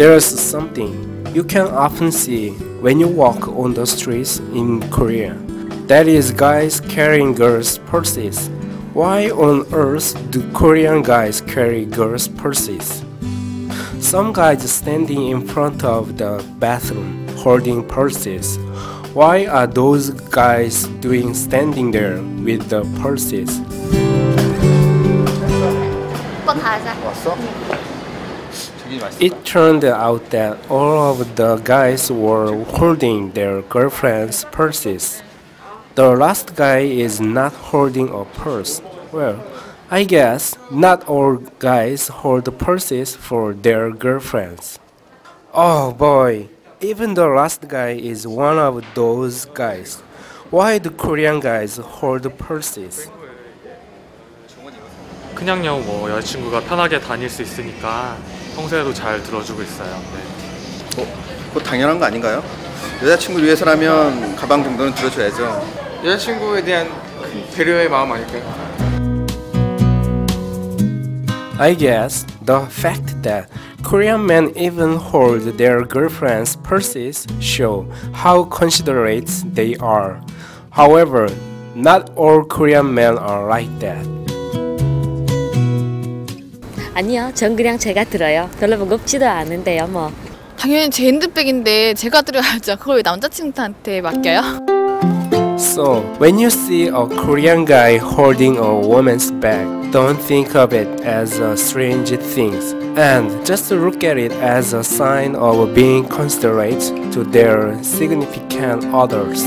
There's something you can often see when you walk on the streets in Korea. That is guys carrying girls' purses. Why on earth do Korean guys carry girls' purses? Some guys standing in front of the bathroom holding purses. Why are those guys doing standing there with the purses? It turned out that all of the guys were holding their girlfriend's purses. The last guy is not holding a purse. Well, I guess not all guys hold purses for their girlfriends. Oh boy! Even the last guy is one of those guys. Why do Korean guys hold purses? 그냥요, 뭐 여자친구가 편하게 다닐 수 있으니까 평소에도 잘 들어주고 있어요. 네. 그거 당연한 거 아닌가요? 여자친구를 위해서라면 가방 정도는 들어줘야죠. 여자친구에 대한 배려의 마음 아닐까요? I guess the fact that Korean men even hold their girlfriends' purses show how considerate they are. However, not all Korean men are like that. 아니요, 전 그냥 제가 들어요. 별로 무겁지도 않은데요, 뭐. 당연히 제 핸드백인데 제가 들어야죠. 그걸 왜 남자친구한테 맡겨요? So, when you see a Korean guy holding a woman's bag, don't think of it as a strange thing. And just look at it as a sign of being considerate to their significant others.